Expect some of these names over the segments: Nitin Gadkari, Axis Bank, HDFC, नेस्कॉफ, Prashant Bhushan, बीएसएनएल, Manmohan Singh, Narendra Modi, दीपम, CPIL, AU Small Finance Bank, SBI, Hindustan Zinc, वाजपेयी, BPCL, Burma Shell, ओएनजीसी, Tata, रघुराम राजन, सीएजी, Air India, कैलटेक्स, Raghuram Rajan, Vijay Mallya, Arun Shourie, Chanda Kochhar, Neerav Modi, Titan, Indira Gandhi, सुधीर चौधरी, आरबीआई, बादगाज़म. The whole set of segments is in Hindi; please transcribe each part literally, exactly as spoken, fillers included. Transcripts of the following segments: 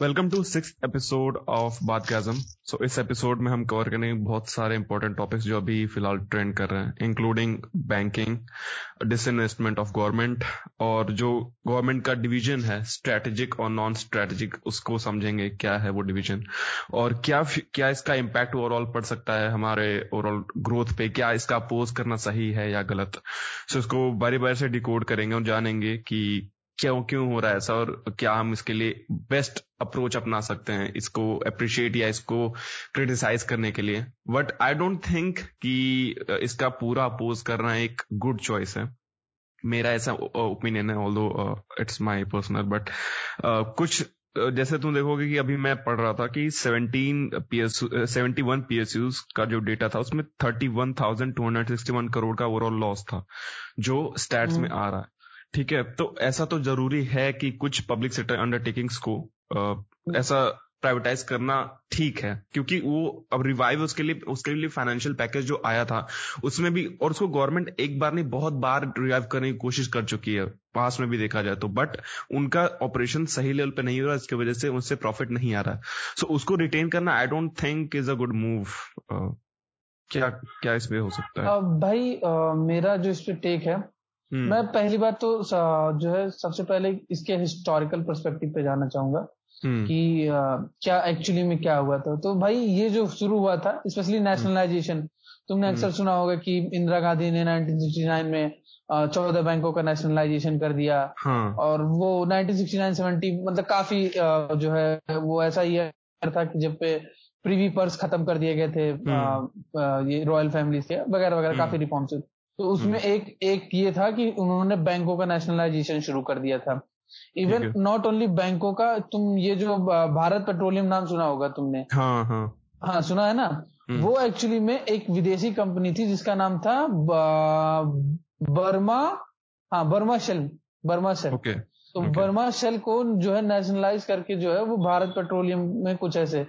Welcome to sixth episode of बादगाज़म। सो इस एपिसोड में हम कवर करेंगे बहुत सारे इंपॉर्टेंट टॉपिक्स जो अभी फिलहाल ट्रेंड कर रहे हैं, including banking, disinvestment of government, और जो गवर्नमेंट का डिवीजन है स्ट्रेटेजिक और नॉन स्ट्रेटेजिक, उसको समझेंगे क्या है वो डिवीजन और क्या क्या इसका इम्पैक्ट ओवरऑल पड़ सकता है हमारे ओवरऑल ग्रोथ पे, क्या इसका अपोज करना सही है या गलत। सो इसको बारी बारी से डिकोड करेंगे और जानेंगे कि क्यों क्यों हो रहा है ऐसा और क्या हम इसके लिए बेस्ट अप्रोच अपना सकते हैं इसको अप्रिशिएट या इसको क्रिटिसाइज करने के लिए। बट आई डोंट थिंक कि इसका पूरा अपोज करना एक गुड चॉइस है, मेरा ऐसा ओपिनियन है, although it's my personal. But कुछ जैसे तुम देखोगे कि अभी मैं पढ़ रहा था कि seventy one P S Us का जो डेटा था उसमें thirty one thousand two hundred sixty one crore का ओवरऑल लॉस था जो स्टैट्स में आ रहा है। ठीक है, तो ऐसा तो जरूरी है कि कुछ पब्लिक सेक्टर अंडरटेकिंग्स को आ, ऐसा प्राइवेटाइज करना ठीक है, क्योंकि वो अब रिवाइव उसके लिए उसके लिए फाइनेंशियल पैकेज जो आया था उसमें भी, और उसको गवर्नमेंट एक बार नहीं बहुत बार रिवाइव करने की कोशिश कर चुकी है पास में भी देखा जाए तो, बट उनका ऑपरेशन सही लेवल पे नहीं हो रहा, इसकी वजह से उनसे प्रॉफिट नहीं आ रहा। सो so, उसको रिटेन करना I don't think is a good move. क्या क्या इसमें हो सकता है? आ, भाई आ, मेरा जो इस पे टेक है, मैं पहली बात तो जो है सबसे पहले इसके हिस्टोरिकल पर्सपेक्टिव पे जाना चाहूंगा कि आ, क्या एक्चुअली में क्या हुआ था। तो भाई ये जो शुरू हुआ था स्पेशली नेशनलाइजेशन, तुमने अक्सर सुना होगा कि इंदिरा गांधी ने नाइनटीन सिक्सटी नाइन में चौदह बैंकों का नेशनलाइजेशन कर दिया। हाँ। और वो नाइनटीन सिक्सटी नाइन सेवेंटी मतलब काफी आ, जो है वो ऐसा ईयर था कि जब पे प्रीवी पर्स खत्म कर दिए गए थे आ, आ, ये रॉयल फैमिली के वगैरह वगैरह काफी रिफॉर्म्स। तो उसमें एक एक ये था कि उन्होंने बैंकों का नेशनलाइजेशन शुरू कर दिया था। इवन नॉट ओनली बैंकों का, तुम ये जो भारत पेट्रोलियम नाम सुना होगा तुमने? हाँ हाँ हाँ सुना है ना। वो एक्चुअली में एक विदेशी कंपनी थी जिसका नाम था बर्मा हाँ Burma Shell Burma Shell okay. तो बर्मा शेल को जो है नेशनलाइज करके जो है वो भारत पेट्रोलियम में कुछ ऐसे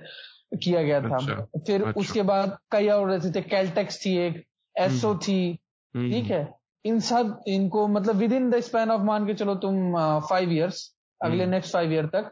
किया गया था। अच्छा, फिर अच्छा। उसके बाद कई और ऐसे थे, कैलटेक्स थी, एक एसओ थी, ठीक है। इन सब इनको मतलब with in the span of मान के चलो तुम फाइव इयर्स, अगले नेक्स्ट फाइव ईयर तक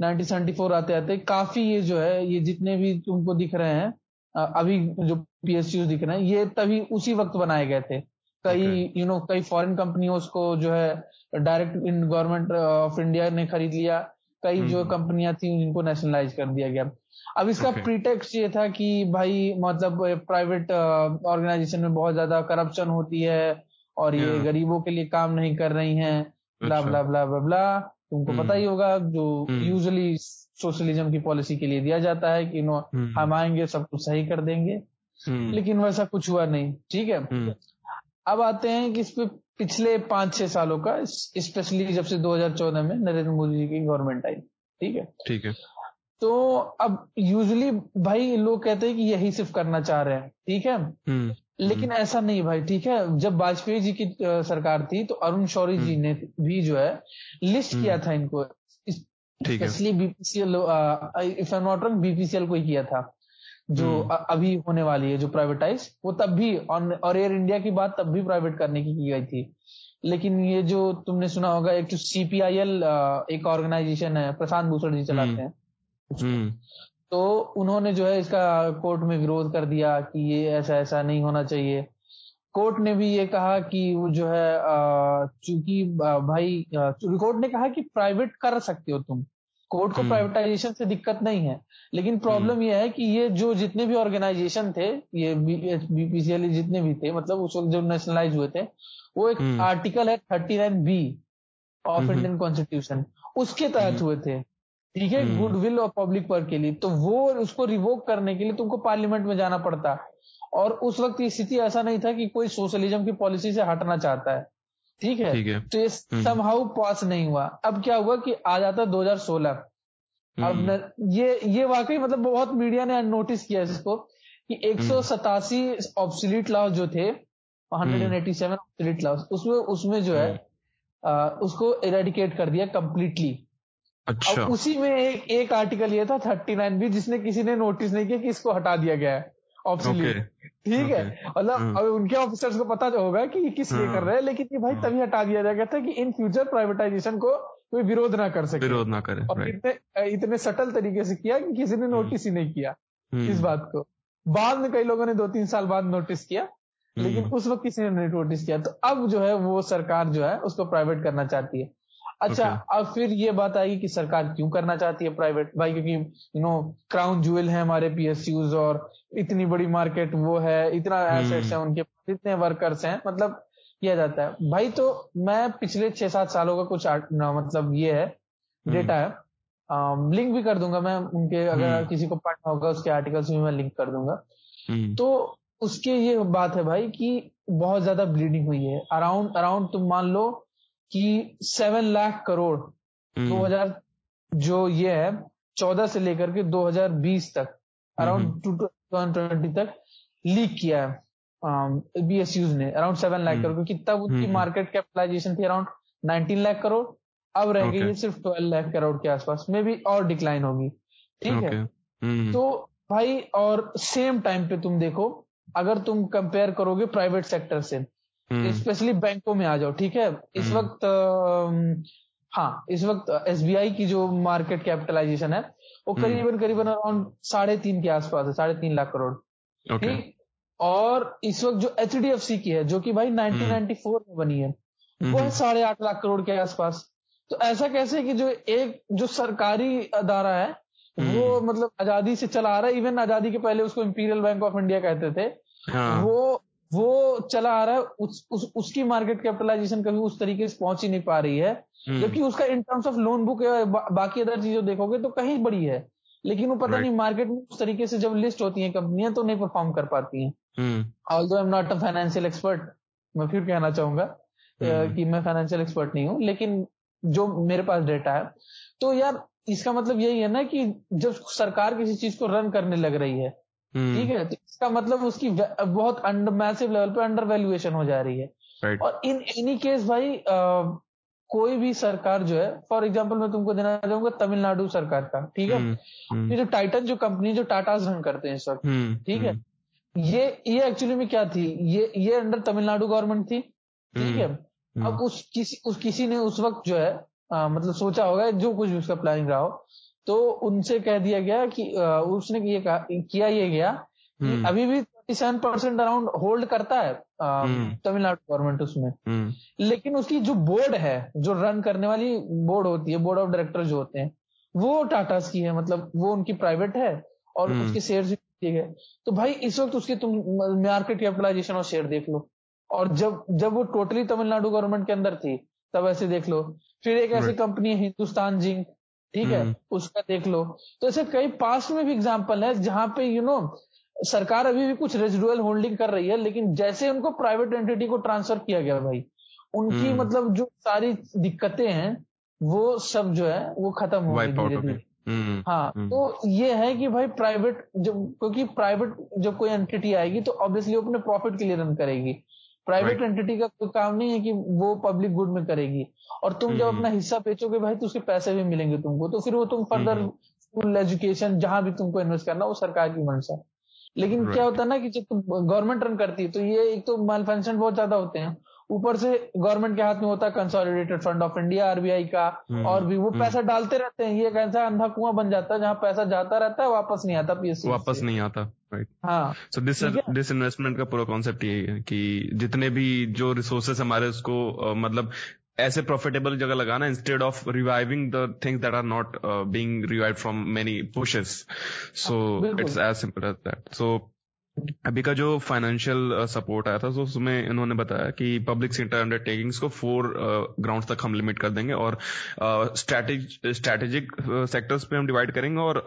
नाइनटीन सेवेंटी फोर आते आते काफी ये जो है ये जितने भी तुमको दिख रहे हैं अभी जो पीएसयूज दिख रहे हैं ये तभी उसी वक्त बनाए गए थे। कई यू नो कई फॉरेन कंपनियों को जो है direct in government of India ने खरीद लिया, कई जो कंपनियां थी उनको नेशनलाइज कर दिया गया। अब इसका okay. प्रीटेक्स्ट ये था कि भाई मतलब प्राइवेट ऑर्गेनाइजेशन में बहुत ज्यादा करप्शन होती है और yeah. ये गरीबों के लिए काम नहीं कर रही हैं, ब्ला ब्ला ब्ला ब्ला। तुमको hmm. पता ही होगा जो यूजुअली hmm. सोशलिज्म की पॉलिसी के लिए दिया जाता है कि नो hmm. हम आएंगे सब कुछ सही कर देंगे, hmm. लेकिन वैसा कुछ हुआ नहीं। ठीक है, hmm. अब आते हैं कि इस पे पिछले पांच छह सालों का, स्पेशली जब से दो हज़ार चौदह में नरेंद्र मोदी जी की गवर्नमेंट आई। ठीक है ठीक है। तो अब यूजुअली भाई लोग कहते हैं कि यही सिर्फ करना चाह रहे हैं, ठीक है, लेकिन हुँ. ऐसा नहीं भाई। ठीक है, जब वाजपेयी जी की सरकार थी तो अरुण शौरी हुँ. जी ने भी जो है लिस्ट हुँ. किया था इनको, specially BPCL, if I am not wrong BPCL को ही किया था जो हुँ. अभी होने वाली है जो प्राइवेटाइज, वो तब भी और, और एयर इंडिया की बात तब भी प्राइवेट करने की की गई थी। लेकिन ये जो तुमने सुना होगा एक जो सीपीआईएल एक ऑर्गेनाइजेशन है, प्रशांत भूषण जी चलाते हैं, तो उन्होंने जो है इसका कोर्ट में विरोध कर दिया कि ये ऐसा ऐसा नहीं होना चाहिए। कोर्ट ने भी ये कहा कि वो जो है चूंकि भाई कोर्ट ने कहा कि प्राइवेट कर सकते हो तुम, कोर्ट को प्राइवेटाइजेशन से दिक्कत नहीं है, लेकिन प्रॉब्लम ये है कि ये जो जितने भी ऑर्गेनाइजेशन थे ये बीपीसीएल जितने भी थे मतलब उस वक्त जो नेशनलाइज हुए थे, वो एक आर्टिकल है thirty nine B of Indian constitution उसके तहत हुए थे, ठीक है, गुडविल और पब्लिक वर्क के लिए। तो वो उसको रिवोक करने के लिए तुमको पार्लियामेंट में जाना पड़ता, और उस वक्त ये स्थिति ऐसा नहीं था कि कोई सोशलिज्म की पॉलिसी से हटना चाहता है, ठीक है, ठीक है। तो ये समहाउ पास नहीं हुआ। अब क्या हुआ कि आ जाता दो हज़ार सोलह। अब न, ये ये वाकई मतलब बहुत मीडिया ने नोटिस किया इसको कि एक सौ सतासी ऑब्सोलीट लॉज जो थे one eighty seven obsolete laws उसमें उसमें जो है आ, उसको एरेडिकेट कर दिया कंप्लीटली। अच्छा। और उसी में एक एक आर्टिकल ये था थर्टी नाइन बी जिसने किसी ने नोटिस नहीं किया कि इसको हटा दिया गया है ऑब्सोल्यूट, ठीक है, मतलब अब उनके ऑफिसर्स को पता होगा कि ये किस लिए कर रहे हैं, लेकिन ये भाई तभी हटा दिया गया था कि इन फ्यूचर प्राइवेटाइजेशन को कोई विरोध ना कर सके, विरोध ना करे। और इतने इतने सटल तरीके से किया कि किसी ने नोटिस ही नहीं किया इस बात को। बाद में कई लोगों ने दो तीन साल बाद नोटिस किया, लेकिन उस वक्त किसी ने नहीं नोटिस किया। तो अब जो है वो सरकार जो है उसको प्राइवेट करना चाहती है। अच्छा, अब फिर ये बात आई कि सरकार क्यों करना चाहती है प्राइवेट? भाई क्योंकि यू नो क्राउन ज्वेल है हमारे पीएसयूज, और इतनी बड़ी मार्केट वो है, इतना एसेट्स है उनके, इतने वर्कर्स हैं, मतलब किया जाता है भाई। तो मैं पिछले छह सात सालों का कुछ मतलब ये है डेटा है, लिंक भी कर दूंगा मैं उनके, अगर किसी को पढ़ना होगा उसके आर्टिकल्स भी मैं लिंक कर दूंगा। तो उसके ये बात है भाई कि बहुत ज्यादा ब्लीडिंग हुई है। अराउंड अराउंड तुम मान लो कि सेवन लाख करोड़ दो हजार जो ये है चौदह से लेकर के दो हजार बीस तक, अराउंड टू थाउजेंड ट्वेंटी तक लीक किया है बीएसयूज ने अराउंड सेवन लाख करोड़, क्योंकि तब उनकी मार्केट कैपिटलाइजेशन थी अराउंड नाइनटीन लाख करोड़, अब रह गई है सिर्फ ट्वेल्व लाख करोड़ के आसपास, में भी और डिक्लाइन होगी। ठीक है, तो भाई और सेम टाइम पे तुम देखो, अगर तुम कंपेयर करोगे प्राइवेट सेक्टर से, स्पेशली बैंकों में आ जाओ। ठीक है, इस वक्त हाँ इस वक्त एसबीआई की जो मार्केट कैपिटलाइजेशन है वो करीबन करीबन अराउंड साढ़े तीन के आसपास है, साढ़े तीन लाख करोड़। ठीक, और इस वक्त जो एचडीएफसी की है, जो कि भाई नाइनटीन नाइंटी फोर में बनी है, वो है साढ़े आठ लाख करोड़ के आसपास। तो ऐसा कैसे कि जो एक जो सरकारी अदारा है वो मतलब आजादी से चला आ रहा है, इवन आजादी के पहले उसको इंपीरियल बैंक ऑफ इंडिया कहते थे, हाँ। वो वो चला आ रहा है, उस, उस, उसकी मार्केट कैपिटलाइजेशन कभी उस तरीके से पहुंच ही नहीं पा रही है, जबकि उसका in terms of loan book या बा, बाकी अदर चीजें देखोगे तो कहीं बड़ी है, लेकिन वो पता नहीं मार्केट में उस तरीके से जब लिस्ट होती है कंपनियां तो नहीं परफॉर्म कर पाती हैं। Although I am not a financial expert, मैं फिर कहना चाहूंगा कि मैं फाइनेंशियल एक्सपर्ट नहीं हूँ, लेकिन जो मेरे पास डेटा है तो यार इसका मतलब यही है ना कि जब सरकार किसी चीज को रन करने लग रही है, ठीक है, तो इसका मतलब उसकी बहुत अंडर मैसिव लेवल पे अंडर वैल्यूएशन हो जा रही है। right. और इन एनी केस भाई आ, कोई भी सरकार जो है, फॉर एग्जांपल मैं तुमको देना चाहूंगा तमिलनाडु सरकार का, ठीक है, ये जो टाइटन जो कंपनी जो टाटा रन करते हैं इस वक्त, ठीक है, ये ये एक्चुअली में क्या थी, ये ये अंडर तमिलनाडु गवर्नमेंट थी। ठीक है, अब उस किसी उस किसी ने उस वक्त जो है आ, मतलब सोचा होगा जो कुछ भी उसका प्लानिंग रहा हो, तो उनसे कह दिया गया कि आ, उसने ये किया ये गया कि अभी भी सैंतालीस परसेंट अराउंड होल्ड करता है तमिलनाडु गवर्नमेंट उसमें, लेकिन उसकी जो बोर्ड है, जो रन करने वाली बोर्ड होती है, बोर्ड ऑफ डायरेक्टर जो होते हैं, वो टाटा की है, मतलब वो उनकी प्राइवेट है और उसके शेयर दिए गए। तो भाई इस वक्त उसकी तुम मार्केट कैपिटलाइजेशन और शेयर देख लो, और जब जब वो टोटली तमिलनाडु गवर्नमेंट के अंदर थी तब ऐसे देख लो। फिर एक ऐसी कंपनी है हिंदुस्तान जिंक, ठीक है, उसका देख लो। तो ऐसे कई पास्ट में भी एग्जांपल है जहां पे यू नो सरकार अभी भी कुछ रेजिडुअल होल्डिंग कर रही है, लेकिन जैसे उनको प्राइवेट एंटिटी को ट्रांसफर किया गया भाई, उनकी मतलब जो सारी दिक्कतें हैं वो सब जो है वो खत्म हो गई। हाँ, तो ये है कि भाई प्राइवेट जब, क्योंकि प्राइवेट जब कोई एंटिटी आएगी तो ऑब्वियसली अपने प्रॉफिट के लिए रन करेगी। प्राइवेट एंटिटी का कोई काम नहीं है कि वो पब्लिक गुड में करेगी, और तुम जब अपना हिस्सा बेचोगे भाई तो उसके पैसे भी मिलेंगे तुमको, तो फिर वो तुम फर्दर स्कूल एजुकेशन जहां भी तुमको इन्वेस्ट करना, वो सरकार की मंशा। लेकिन क्या होता है ना कि जब तुम गवर्नमेंट रन करती है तो ये एक तो माल फंक्शन बहुत ज्यादा होते हैं, ऊपर से गवर्नमेंट के हाथ में होता है consolidated fund of India आरबीआई का, और भी वो पैसा डालते रहते हैं। ये एक ऐसा अंधा कुआं बन जाता है जहाँ पैसा जाता रहता है, वापस नहीं आता, पीएसयू वापस नहीं आता। हाँ, सो दिस दिस इन्वेस्टमेंट का पूरा कॉन्सेप्ट यही है कि जितने भी जो रिसोर्सेस हमारे उसको मतलब ऐसे प्रॉफिटेबल जगह लगाना, instead of reviving the things that are not being revived from many pushes. So it's as simple as that. So अभी का जो फाइनेंशियल सपोर्ट आया था तो उसमें इन्होंने बताया कि पब्लिक सेक्टर अंडरटेकिंग्स को फोर ग्राउंड्स तक हम लिमिट कर देंगे, और स्ट्रैटेजिक सेक्टर्स पे हम डिवाइड करेंगे और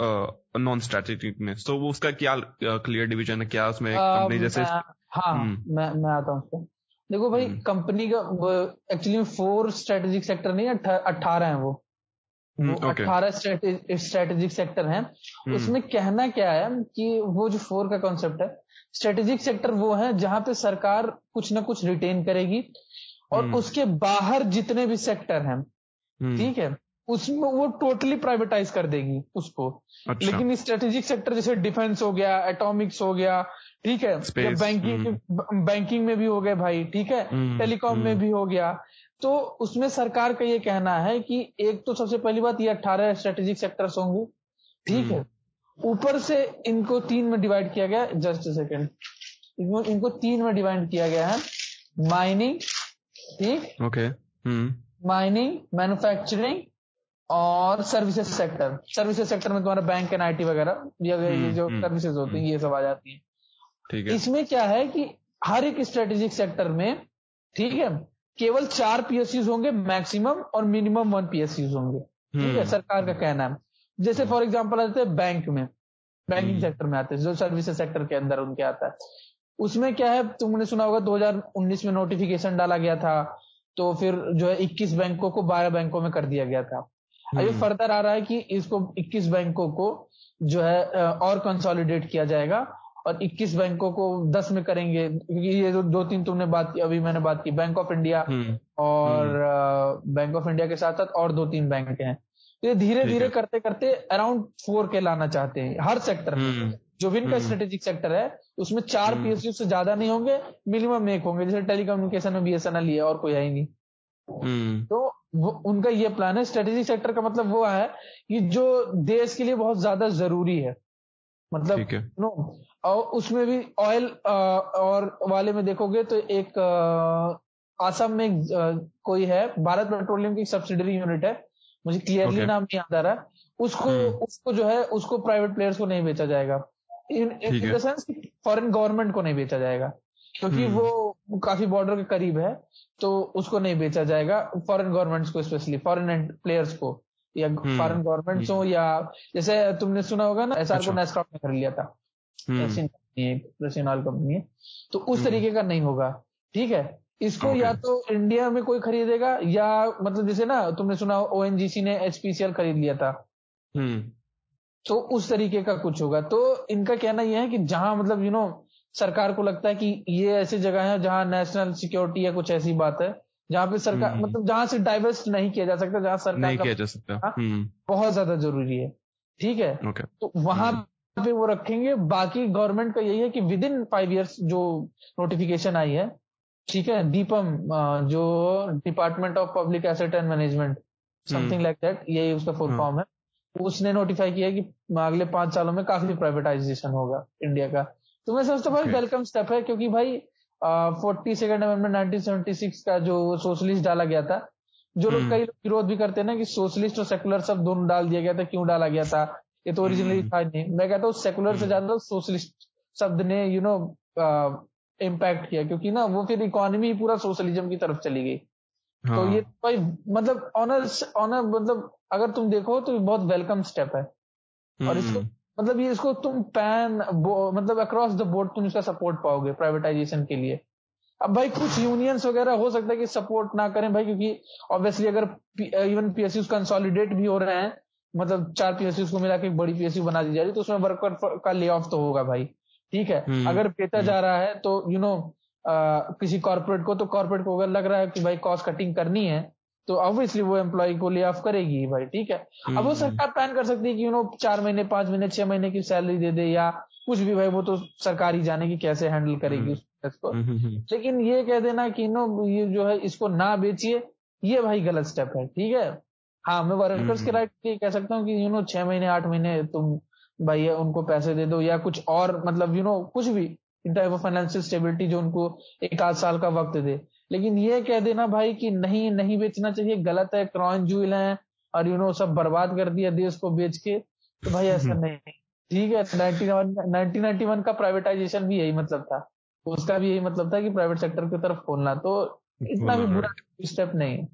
नॉन स्ट्रैटेजिक में। सो वो उसका क्या क्लियर डिवीजन है, क्या उसमें कंपनी जैसे? हाँ, मैं मैं आता हूँ। देखो भाई, कंपनी का एक्चुअली फोर स्ट्रैटेजिक सेक्टर नहीं, अट्ठारह है वो अठारह स्ट्रेटेजिक सेक्टर हैं। उसमें कहना क्या है कि वो जो फोर का कॉन्सेप्ट है, स्ट्रेटेजिक सेक्टर वो है जहां पे सरकार कुछ ना कुछ रिटेन करेगी, और उसके बाहर जितने भी सेक्टर हैं, ठीक है, उसमें वो टोटली प्राइवेटाइज कर देगी उसको। अच्छा। लेकिन स्ट्रेटेजिक सेक्टर जैसे डिफेंस हो गया, एटॉमिक्स हो गया, ठीक है, बैंकिंग बैंकिंग में भी हो गए भाई, ठीक है, टेलीकॉम में भी हो गया, तो उसमें सरकार का ये कहना है कि एक तो सबसे पहली बात ये अठारह स्ट्रेटेजिक सेक्टर्स होंगे, ठीक है, ऊपर से इनको तीन में डिवाइड किया गया, जस्ट सेकेंड, इनको, इनको तीन में डिवाइड किया गया है, माइनिंग, ठीक, ओके, माइनिंग, मैन्युफैक्चरिंग और सर्विसेज सेक्टर। सर्विसेज सेक्टर में तुम्हारा बैंक एंड आईटी वगैरह ये जो सर्विसेज होती है ये सब आ जाती है, ठीक है। इसमें क्या है कि हर एक स्ट्रेटेजिक सेक्टर में, ठीक है, केवल चार पीएसयूज होंगे मैक्सिमम और मिनिमम वन पीएसयूज होंगे, ठीक है, सरकार का कहना है। जैसे फॉर एग्जांपल आते हैं बैंक में, बैंकिंग सेक्टर में आते हैं जो सर्विसेज सेक्टर के अंदर उनके आता है, उसमें क्या है, तुमने सुना होगा दो हज़ार उन्नीस में नोटिफिकेशन डाला गया था, तो फिर जो है इक्कीस बैंकों को बारह बैंकों में कर दिया गया था। अभी फर्दर आ रहा है कि इसको इक्कीस बैंकों को जो है और कंसोलिडेट किया जाएगा और इक्कीस बैंकों को दस में करेंगे, क्योंकि ये जो दो तीन तुमने बात की, अभी मैंने बात की बैंक ऑफ इंडिया और बैंक ऑफ इंडिया के साथ साथ और दो तीन बैंक हैं, तो ये धीरे धीरे करते करते अराउंड फोर के लाना चाहते हैं हर सेक्टर में। जो भी इनका स्ट्रेटेजिक सेक्टर है उसमें चार पीएसयू से ज्यादा नहीं होंगे, मिनिमम एक होंगे, जैसे टेलीकम्युनिकेशन में बीएसएनएल है और कोई है ही नहीं। तो वो, उनका ये प्लान है। स्ट्रेटेजिक सेक्टर का मतलब वो है कि जो देश के लिए बहुत ज्यादा जरूरी है, मतलब नो, और उसमें भी ऑयल और वाले में देखोगे तो एक आसाम में एक, कोई है भारत पेट्रोलियम की सब्सिडरी यूनिट है, मुझे क्लियरली नाम नहीं याद आ रहा, उसको उसको जो है उसको प्राइवेट प्लेयर्स को नहीं बेचा जाएगा, in the sense foreign government को नहीं बेचा जाएगा, क्योंकि वो काफी बॉर्डर के करीब है, तो उसको नहीं बेचा जाएगा फॉरेन गवर्नमेंट्स को, स्पेशली फॉरेन प्लेयर्स को या फॉरेन गवर्नमेंट्स हो, या जैसे तुमने सुना होगा ना एसआर को नेस्कॉफ ने कर लिया था, रशियन ऑयल कंपनी है, तो उस तरीके का नहीं होगा, ठीक है। इसको या तो इंडिया में कोई खरीदेगा या मतलब जैसे ना तुमने सुना ओएनजीसी ने एचपीसीएल खरीद लिया था, तो उस तरीके का कुछ होगा। तो इनका कहना यह है कि जहां मतलब यू नो सरकार को लगता है कि ये ऐसी जगह है जहां नेशनल सिक्योरिटी या कुछ ऐसी बात है जहां पे सरकार मतलब जहां से डाइवर्स नहीं किया जा सकता, जहां सरकार का किया जा सकता बहुत ज्यादा जरूरी है, ठीक है, तो वहां पे वो रखेंगे। बाकी गवर्नमेंट का यही है कि विद इन फाइव इयर्स जो नोटिफिकेशन आई है, ठीक है, दीपम जो department of public asset and management something like that, यही उसका फुल फॉर्म है, उसने नोटिफाई किया कि अगले पांच सालों में काफी प्राइवेटाइजेशन होगा इंडिया का। तो मैं समझता हूँ भाई वेलकम स्टेप है, क्योंकि भाई forty second amendment nineteen seventy six का जो सोशलिस्ट डाला गया था, जो लोग कई लोग विरोध भी करते हैं ना कि सोशलिस्ट और सेकुलर सब दोनों डाल दिया गया था, क्यों डाला गया था, ये तो ओरिजिनली था नहीं, मैं कहता हूँ सेकुलर से ज्यादा सोशलिस्ट शब्द ने यू नो इम्पैक्ट किया, क्योंकि ना वो फिर इकोनॉमी पूरा सोशलिज्म की तरफ चली गई। हाँ। तो ये भाई मतलब ऑनर्स ऑनर मतलब अगर तुम देखो तो बहुत वेलकम स्टेप है, और इसको मतलब ये इसको तुम पैन मतलब अक्रॉस द बोर्ड तुम इसका सपोर्ट पाओगे प्राइवेटाइजेशन के लिए। अब भाई कुछ यूनियंस वगैरह हो सकता है कि सपोर्ट ना करें भाई, क्योंकि ऑब्वियसली अगर इवन पीएसयू कंसोलिडेट भी हो रहे हैं, मतलब चार पीएसयू को मिला के एक बड़ी पीएसयू बना दी जा रही है, तो उसमें वर्कर का ले ऑफ तो होगा भाई, ठीक है, अगर बेचा जा रहा है तो यू you नो know, किसी कॉर्पोरेट को, तो कॉर्पोरेट को अगर लग रहा है कि भाई कॉस्ट कटिंग करनी है तो ऑब्वियसली वो एम्प्लॉय को ले ऑफ करेगी भाई, ठीक है। अब वो सरकार प्लान कर सकती है कि यू नो चार महीने पांच महीने छह महीने की सैलरी दे दे या कुछ भी, भाई वो तो सरकार ही जाने की कैसे हैंडल करेगी उसको, लेकिन ये कह देना कि यू नो ये जो है इसको ना बेचिए, ये भाई गलत स्टेप है, ठीक है। हाँ, मैं वर्कर्स के राइट ये कह सकता हूँ कि यू नो छह महीने आठ महीने तुम भाई उनको पैसे दे दो या कुछ और, मतलब यू नो कुछ भी in type of financial stability जो उनको एक आध साल का वक्त दे, लेकिन ये कह देना भाई कि नहीं नहीं बेचना चाहिए, गलत है, क्रॉन जूल है और यू नो सब बर्बाद कर दिया देश को बेच के, तो भाई ऐसा नहीं, ठीक है। नाइनटीन नाइनटी वन का प्राइवेटाइजेशन भी यही मतलब था, उसका भी यही मतलब था कि प्राइवेट सेक्टर की तरफ खोलना, तो इतना भी बुरा स्टेप नहीं है।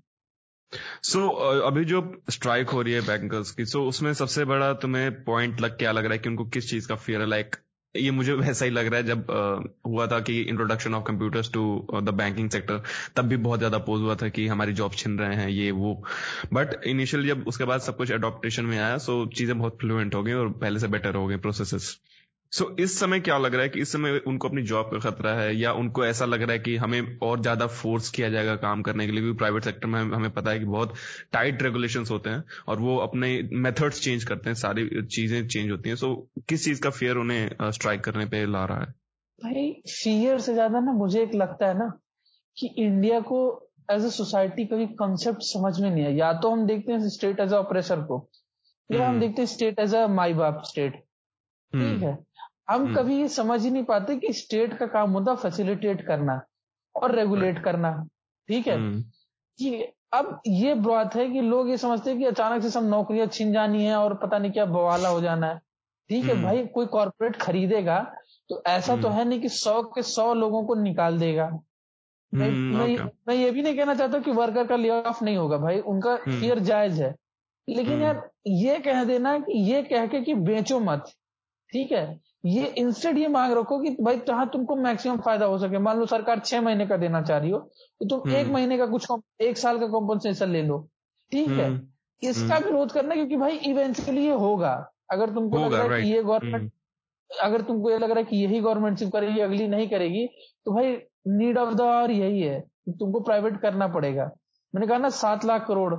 सो so, अभी जो स्ट्राइक हो रही है बैंकर्स की, सो so, उसमें सबसे बड़ा तुम्हें पॉइंट लग क्या लग रहा है कि उनको किस चीज का फियर है? लाइक ये मुझे वैसा ही लग रहा है जब आ, हुआ था कि introduction of computers to the banking sector, तब भी बहुत ज्यादा अपोज हुआ था कि हमारी जॉब छिन रहे हैं ये वो, बट इनिशियल जब उसके बाद सब कुछ एडॉप्टेशन में आया सो so, चीजें बहुत फ्लुएंट हो गई और पहले से बेटर हो गए प्रोसेसेस। सो so, इस समय क्या लग रहा है कि इस समय उनको अपनी जॉब का खतरा है, या उनको ऐसा लग रहा है कि हमें और ज्यादा फोर्स किया जाएगा काम करने के लिए, क्योंकि प्राइवेट सेक्टर में हमें पता है कि बहुत टाइट रेगुलेशंस होते हैं और वो अपने मेथड्स चेंज करते हैं, सारी चीजें चेंज होती हैं। सो so, किस चीज का फियर उन्हें स्ट्राइक करने पे ला रहा है? भाई फियर से ज्यादा ना मुझे एक लगता है ना कि इंडिया को एज ए सोसाइटी का कंसेप्ट समझ में नहीं है। या तो हम देखते हैं स्टेट एज ए ऑपरेसर को, या हम देखते हैं स्टेट एज ए माई बाप स्टेट, ठीक है। हम कभी ये समझ ही नहीं पाते कि स्टेट का काम होता फैसिलिटेट करना और रेगुलेट करना, ठीक है। कि अब ये बात है कि लोग ये समझते हैं कि अचानक से सब नौकरियां छीन जानी है और पता नहीं क्या बवाला हो जाना है, ठीक है। भाई कोई कॉर्पोरेट खरीदेगा तो ऐसा तो है नहीं कि सौ के सौ लोगों को निकाल देगा। मैं, मैं, मैं ये भी नहीं कहना चाहता कि वर्कर का ले ऑफ नहीं होगा, भाई उनका फियर जायज है, लेकिन यार ये कह देना कि ये कह के कि बेचो मत, ठीक है, ये इंस्टेड ये मांग रखो कि भाई जहां तुमको मैक्सिमम फायदा हो सके। मान लो सरकार छह महीने का देना चाह रही हो तो तुम एक महीने का कुछ एक साल का कॉम्पनसेशन ले लो, ठीक है। इसका विरोध करना क्योंकि भाई इवेंचुअली ये होगा। अगर तुमको लग रहा है कि ये गवर्नमेंट अगर तुमको ये लग रहा है कि यही गवर्नमेंट सिर्फ करेगी अगली नहीं करेगी, तो भाई नीड ऑफ द आवर यही है कि तुमको प्राइवेट करना पड़ेगा। मैंने कहा ना सात लाख करोड़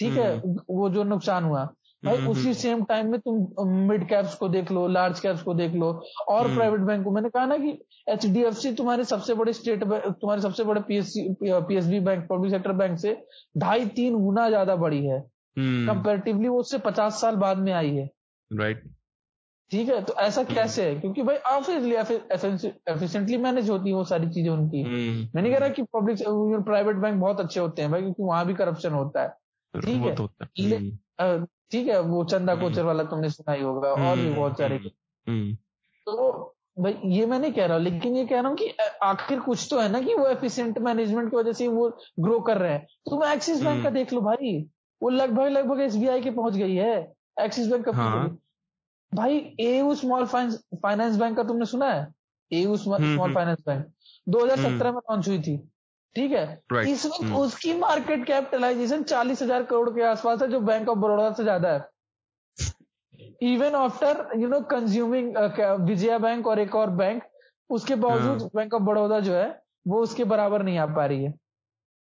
ठीक है वो जो नुकसान हुआ, भाई उसी सेम टाइम में तुम मिड कैप्स को देख लो, लार्ज कैप्स को देख लो और प्राइवेट बैंक को। मैंने कहा ना कि एचडीएफसी तुम्हारे सबसे बड़े स्टेट तुम्हारे सबसे बड़े PSB bank public sector bank से ढाई तीन गुना ज्यादा बड़ी है कंपेरेटिवली, वो उससे पचास साल बाद में आई है, राइट, ठीक है। तो ऐसा कैसे है क्योंकि भाई ऑब्वियसली एफिशिएंटली मैनेज होती है वो सारी चीजें उनकी। मैं नहीं कह रहा कि पब्लिक प्राइवेट बैंक बहुत अच्छे होते हैं भाई, क्योंकि वहां भी करप्शन होता है, ठीक है, ठीक है। वो चंदा कोचर वाला तुमने सुना ही होगा और भी बहुत सारे। तो भाई ये मैं नहीं कह रहा, लेकिन ये कह रहा हूँ कि आखिर कुछ तो है ना कि वो एफिशिएंट मैनेजमेंट की वजह से वो ग्रो कर रहे हैं। तुम एक्सिस बैंक का देख लो भाई, वो लगभग लगभग एसबीआई के पहुंच गई है एक्सिस बैंक का। भाई एयू स्मॉल फाइनेंस बैंक का तुमने सुना है? एयू स्मॉल फाइनेंस बैंक दो हज़ार सत्रह में लॉन्च हुई थी, ठीक है। इस वक्त उसकी मार्केट कैपिटलाइजेशन चालीस हज़ार करोड़ के आसपास है, जो बैंक ऑफ बड़ौदा से ज्यादा है। Even after you know consuming Vijaya bank और एक और बैंक, उसके बावजूद बैंक ऑफ बड़ौदा जो है वो उसके बराबर नहीं आ पा रही है।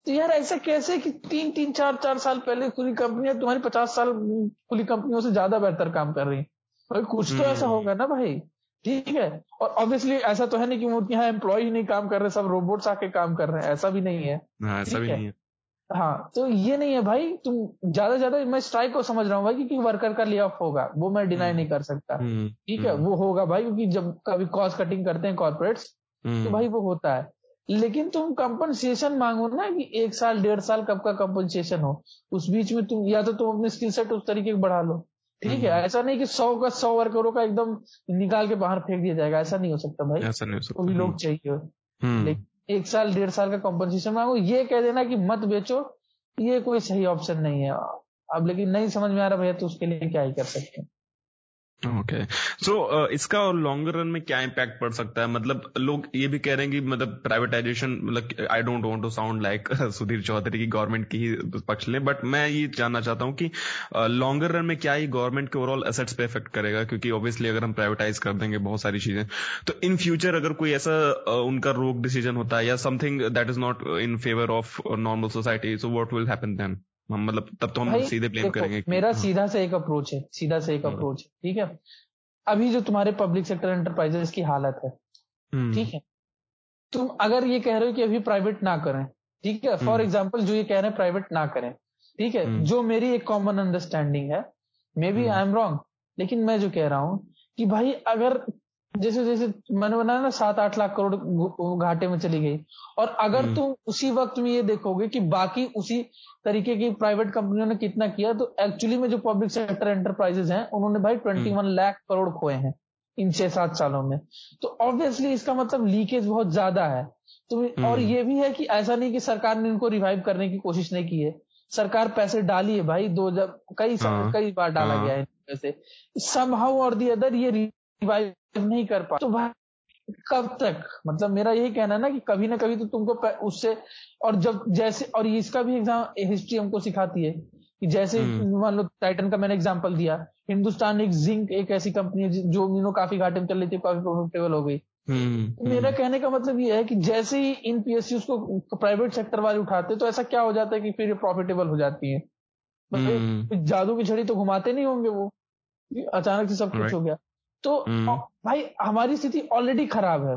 तो यार ऐसा कैसे कि तीन तीन चार चार साल पहले खुली कंपनियां तुम्हारी पचास साल खुली कंपनियों से ज्यादा बेहतर काम कर रही है। भाई कुछ तो ऐसा होगा ना भाई, ठीक है। और ऑब्वियसली ऐसा तो है नहीं कि वो यहाँ एम्प्लॉय ही नहीं काम कर रहे, सब रोबोट्स आके काम कर रहे हैं, ऐसा भी नहीं है, ऐसा भी नहीं है। हाँ तो ये नहीं है भाई, तुम ज्यादा ज्यादा मैं स्ट्राइक को समझ रहा हूँ भाई क्योंकि वर्कर का ले ऑफ होगा, वो मैं डिनाई नहीं कर सकता, ठीक है, वो होगा भाई, क्योंकि जब कभी कॉस्ट कटिंग करते हैं कॉर्पोरेट्स तो भाई वो होता है। लेकिन तुम कंपनसेशन मांगो ना कि एक साल डेढ़ साल कब का कंपनसेशन हो, उस बीच में तुम या तो तुम अपने स्किल सेट उस तरीके बढ़ा लो, ठीक है। ऐसा नहीं कि सौ का सौ वर्करों का एकदम निकाल के बाहर फेंक दिया जाएगा, ऐसा नहीं हो सकता भाई, ऐसा नहीं हो सकता। वो भी लोग चाहिए, लेकिन एक साल डेढ़ साल का कॉम्पनसेशन मांगो। ये कह देना कि मत बेचो, ये कोई सही ऑप्शन नहीं है। अब लेकिन नहीं समझ में आ रहा भैया, तो उसके लिए क्या ही कर सकते हैं। Okay okay. So so, uh, इसका लॉन्गर रन में क्या इम्पैक्ट पड़ सकता है? मतलब लोग ये भी कह रहे हैं कि मतलब प्राइवेटाइजेशन, मतलब I don't want to sound like सुधीर चौधरी की गवर्नमेंट की ही पक्ष लें, बट मैं ये जानना चाहता हूँ कि लॉन्गर uh, रन में क्या ये गवर्नमेंट के ओवरऑल एसेट्स पे इफेक्ट करेगा? क्योंकि ऑब्वियसली अगर हम प्राइवेटाइज कर देंगे बहुत सारी चीजें, तो इन फ्यूचर अगर कोई ऐसा uh, उनका रोक डिसीजन होता है या something that is not in favour of normal society, so what will happen then? मतलब तब तो हम सीधे ब्लेम करेंगे। मेरा सीधा से एक अप्रोच है, सीधा से एक अप्रोच है, ठीक है। अभी जो तुम्हारे पब्लिक सेक्टर एंटरप्राइजेस की हालत है, ठीक है, तुम अगर ये कह रहे हो कि अभी प्राइवेट ना करें, ठीक है, फॉर एग्जांपल जो ये कह रहे हैं प्राइवेट ना करें, ठीक है, जो मेरी एक कॉमन अंडरस्टैंडिंग है, maybe I am wrong, लेकिन मैं जो कह रहा हूँ कि भाई अगर जैसे जैसे मैंने बनाया ना सात आठ लाख करोड़ घाटे में चली गई, और अगर तुम उसी वक्त में ये देखोगे कि बाकी उसी तरीके की प्राइवेट कंपनियों ने कितना किया, तो एक्चुअली में जो पब्लिक सेक्टर एंटरप्राइजेस हैं उन्होंने भाई इक्कीस लाख करोड़ खोए हैं इन छह सात सालों में। तो ऑब्वियसली इसका मतलब लीकेज बहुत ज्यादा है। तो और ये भी है कि ऐसा नहीं कि सरकार ने इनको रिवाइव करने की कोशिश नहीं की है, सरकार पैसे डाली है भाई, दो जब कई साल कई बार डाला गया है पैसे, समहाउ और दी अदर ये रिवाइव नहीं कर पा। तो भाई कब तक, मतलब मेरा यही कहना है ना कि कभी ना कभी तो तुमको उससे, और जब जैसे, और इसका भी एग्जाम हिस्ट्री हमको सिखाती है कि जैसे मान लो टाइटन का मैंने एग्जांपल दिया, हिंदुस्तान एक जिंक एक ऐसी कंपनी है जो यू नो काफी घाटे में चल रही थी, काफी प्रॉफिटेबल हो गई। मेरा कहने का मतलब ये है कि जैसे ही इन पीएसयूज को प्राइवेट सेक्टर वाले उठाते तो ऐसा क्या हो जाता है कि फिर ये प्रॉफिटेबल हो जाती है। मतलब जादू की छड़ी तो घुमाते नहीं होंगे वो, अचानक से सब कुछ हो गया। तो भाई हमारी स्थिति ऑलरेडी खराब है,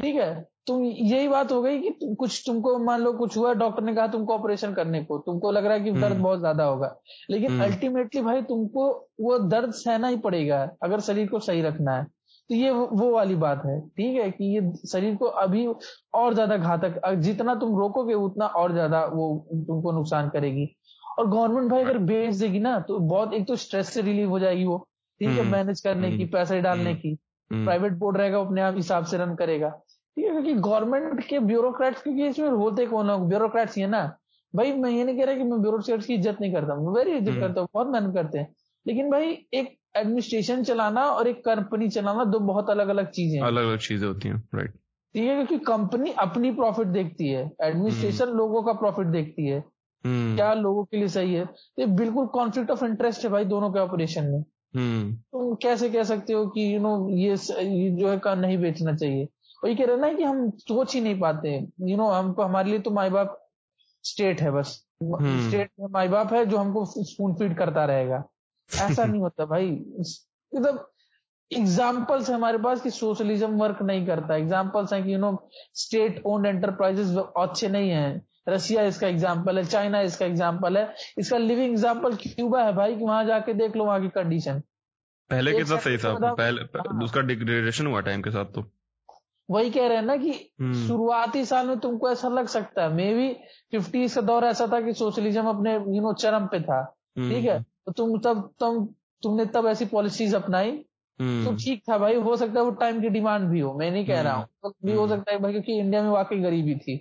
ठीक है, तुम यही बात हो गई कि कुछ तुमको मान लो कुछ हुआ, डॉक्टर ने कहा तुमको ऑपरेशन करने को, तुमको लग रहा है कि दर्द बहुत ज्यादा होगा, लेकिन अल्टीमेटली भाई तुमको वो दर्द सहना ही पड़ेगा अगर शरीर को सही रखना है। तो ये वो वाली बात है, ठीक है, कि ये शरीर को अभी और ज्यादा घातक, जितना तुम रोकोगे उतना और ज्यादा वो तुमको नुकसान करेगी। और गवर्नमेंट भाई अगर बेच देगी ना तो बहुत, एक तो स्ट्रेस से रिलीव हो जाएगी वो, ठीक है, मैनेज करने की, पैसे डालने की, प्राइवेट बोर्ड रहेगा अपने आप हिसाब से रन करेगा, ठीक है, क्योंकि गवर्नमेंट के ब्यूरोक्रेट्स, क्योंकि इसमें होते कौन लोग, ब्यूरोक्रेट्स ही है ना भाई। मैं ये नहीं कह रहा कि मैं ब्यूरोक्रेट्स की इज्जत नहीं करता, मैं वेरी इज्जत करता हूँ, बहुत मेहनत करते हैं, लेकिन भाई एक एडमिनिस्ट्रेशन चलाना और एक कंपनी चलाना दो बहुत अलग अलग चीजें अलग अलग चीजें होती हैं, राइट, ठीक है, क्योंकि कंपनी अपनी प्रॉफिट देखती है, एडमिनिस्ट्रेशन लोगों का प्रॉफिट देखती है, क्या लोगों के लिए सही है। ये बिल्कुल कॉन्फ्लिक्ट ऑफ इंटरेस्ट है भाई दोनों के ऑपरेशन में। तुम कैसे कह सकते हो कि यू नो ये जो है नहीं बेचना चाहिए। और ये कह रहे ना कि हम सोच ही नहीं पाते हैं, यू नो हम, हमारे लिए तो माई बाप स्टेट है, बस स्टेट में माई बाप है जो हमको स्पून फीड करता रहेगा, ऐसा नहीं होता भाई। मतलब एग्जाम्पल्स है हमारे पास कि सोशलिज्म वर्क नहीं करता, एग्जाम्पल्स है कि you know state owned enterprises अच्छे नहीं है, रशिया इसका एग्जाम्पल है, चाइना इसका एग्जाम्पल है, इसका लिविंग एग्जाम्पल क्यूबा है भाई, कि वहां जाके देख लो वहां की कंडीशन पहले कितना सही था, पहले उसका डिग्रेडेशन हुआ टाइम के साथ। तो वही कह रहे हैं ना कि शुरुआती साल में तुमको ऐसा लग सकता है, मे बी फिफ्टीज का दौर ऐसा था कि सोशलिज्म अपने यू नो चरम पे था, ठीक है, तो तुम तब तुम तुमने तब ऐसी पॉलिसीज अपनाई तो ठीक था भाई, हो सकता है वो टाइम की डिमांड भी हो, मैं नहीं कह रहा हूँ, भी हो सकता है भाई, क्योंकि इंडिया में वाकई गरीबी थी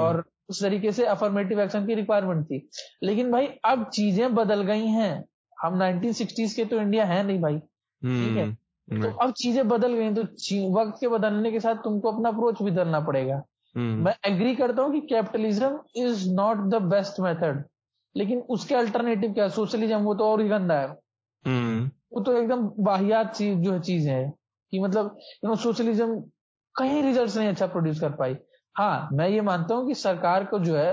और उस तरीके से अफर्मेटिव एक्शन की रिक्वायरमेंट थी। लेकिन भाई अब चीजें बदल गई हैं, हम नाइनटीन सिक्सटीज़ के तो इंडिया है नहीं भाई, ठीक है, तो अब चीजें बदल गई, तो वक्त के बदलने के साथ तुमको अपना अप्रोच भी बदलना पड़ेगा। मैं एग्री करता हूँ कि capitalism is not the best method, लेकिन उसके अल्टरनेटिव क्या है, सोशलिज्म, वो तो और ही गंदा है, वो तो एकदम वाहियात चीज जो चीज है कि मतलब यू नो सोशलिज्म कहीं रिजल्ट नहीं अच्छा प्रोड्यूस कर पाई। हाँ, मैं ये मानता हूँ कि सरकार को जो है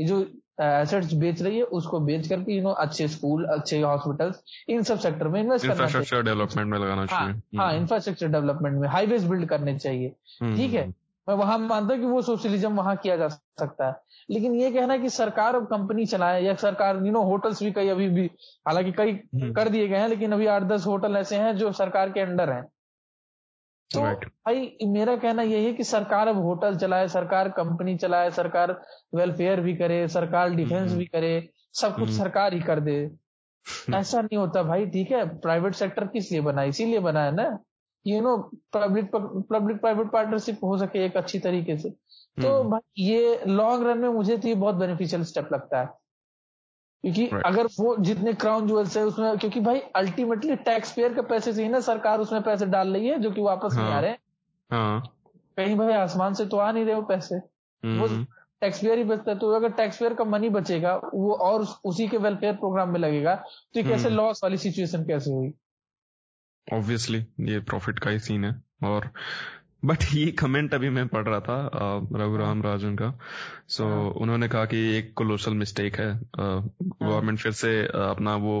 ये जो एसेट्स बेच रही है उसको बेच करके यू नो अच्छे स्कूल, अच्छे हॉस्पिटल्स, इन सब सेक्टर में इन्वेस्ट करना चाहिए, इंफ्रास्ट्रक्चर डेवलपमेंट में लगाना चाहिए, हाँ इंफ्रास्ट्रक्चर डेवलपमेंट में, हाईवेज बिल्ड करने चाहिए, ठीक है, मैं वहां मानता हूँ कि वो सोशलिज्म वहां किया जा सकता है। लेकिन ये कहना कि सरकार और कंपनी चलाए, या सरकार यू नो होटल्स भी कई अभी भी, हालांकि कई कर दिए गए हैं, लेकिन अभी आठ दस होटल ऐसे हैं जो सरकार के अंडर हैं। तो भाई मेरा कहना यही है कि सरकार अब होटल चलाए, सरकार कंपनी चलाए, सरकार वेलफेयर भी करे, सरकार डिफेंस भी करे, सब कुछ सरकार ही कर दे, ऐसा नहीं होता भाई, ठीक है। प्राइवेट सेक्टर किस लिए बना, इसीलिए बना है ना, you know public public private partnership हो सके एक अच्छी तरीके से। तो भाई ये लॉन्ग रन में मुझे तो ये बहुत बेनिफिशियल स्टेप लगता है, क्योंकि right. अगर वो जितने क्राउन ज्वेल्स है उसमें, क्योंकि भाई अल्टीमेटली टैक्स पेयर के पैसे से ही ना सरकार उसमें पैसे डाल रही है जो कि वापस हाँ, नहीं आ रहे हैं हाँ. कहीं भाई आसमान से तो आ नहीं रहे वो पैसे, वो टैक्स पेयर ही बचता है। तो अगर टैक्स पेयर का मनी बचेगा वो और उसी के वेलफेयर प्रोग्राम में लगेगा, तो कैसे लॉस वाली सिचुएशन कैसे हुई। ऑब्वियसली ये प्रॉफिट का ही सीन है। और बट ये कमेंट अभी मैं पढ़ रहा था रघुराम राजन का, सो so, उन्होंने कहा कि एक कोलोसल मिस्टेक है गवर्नमेंट फिर से अपना वो,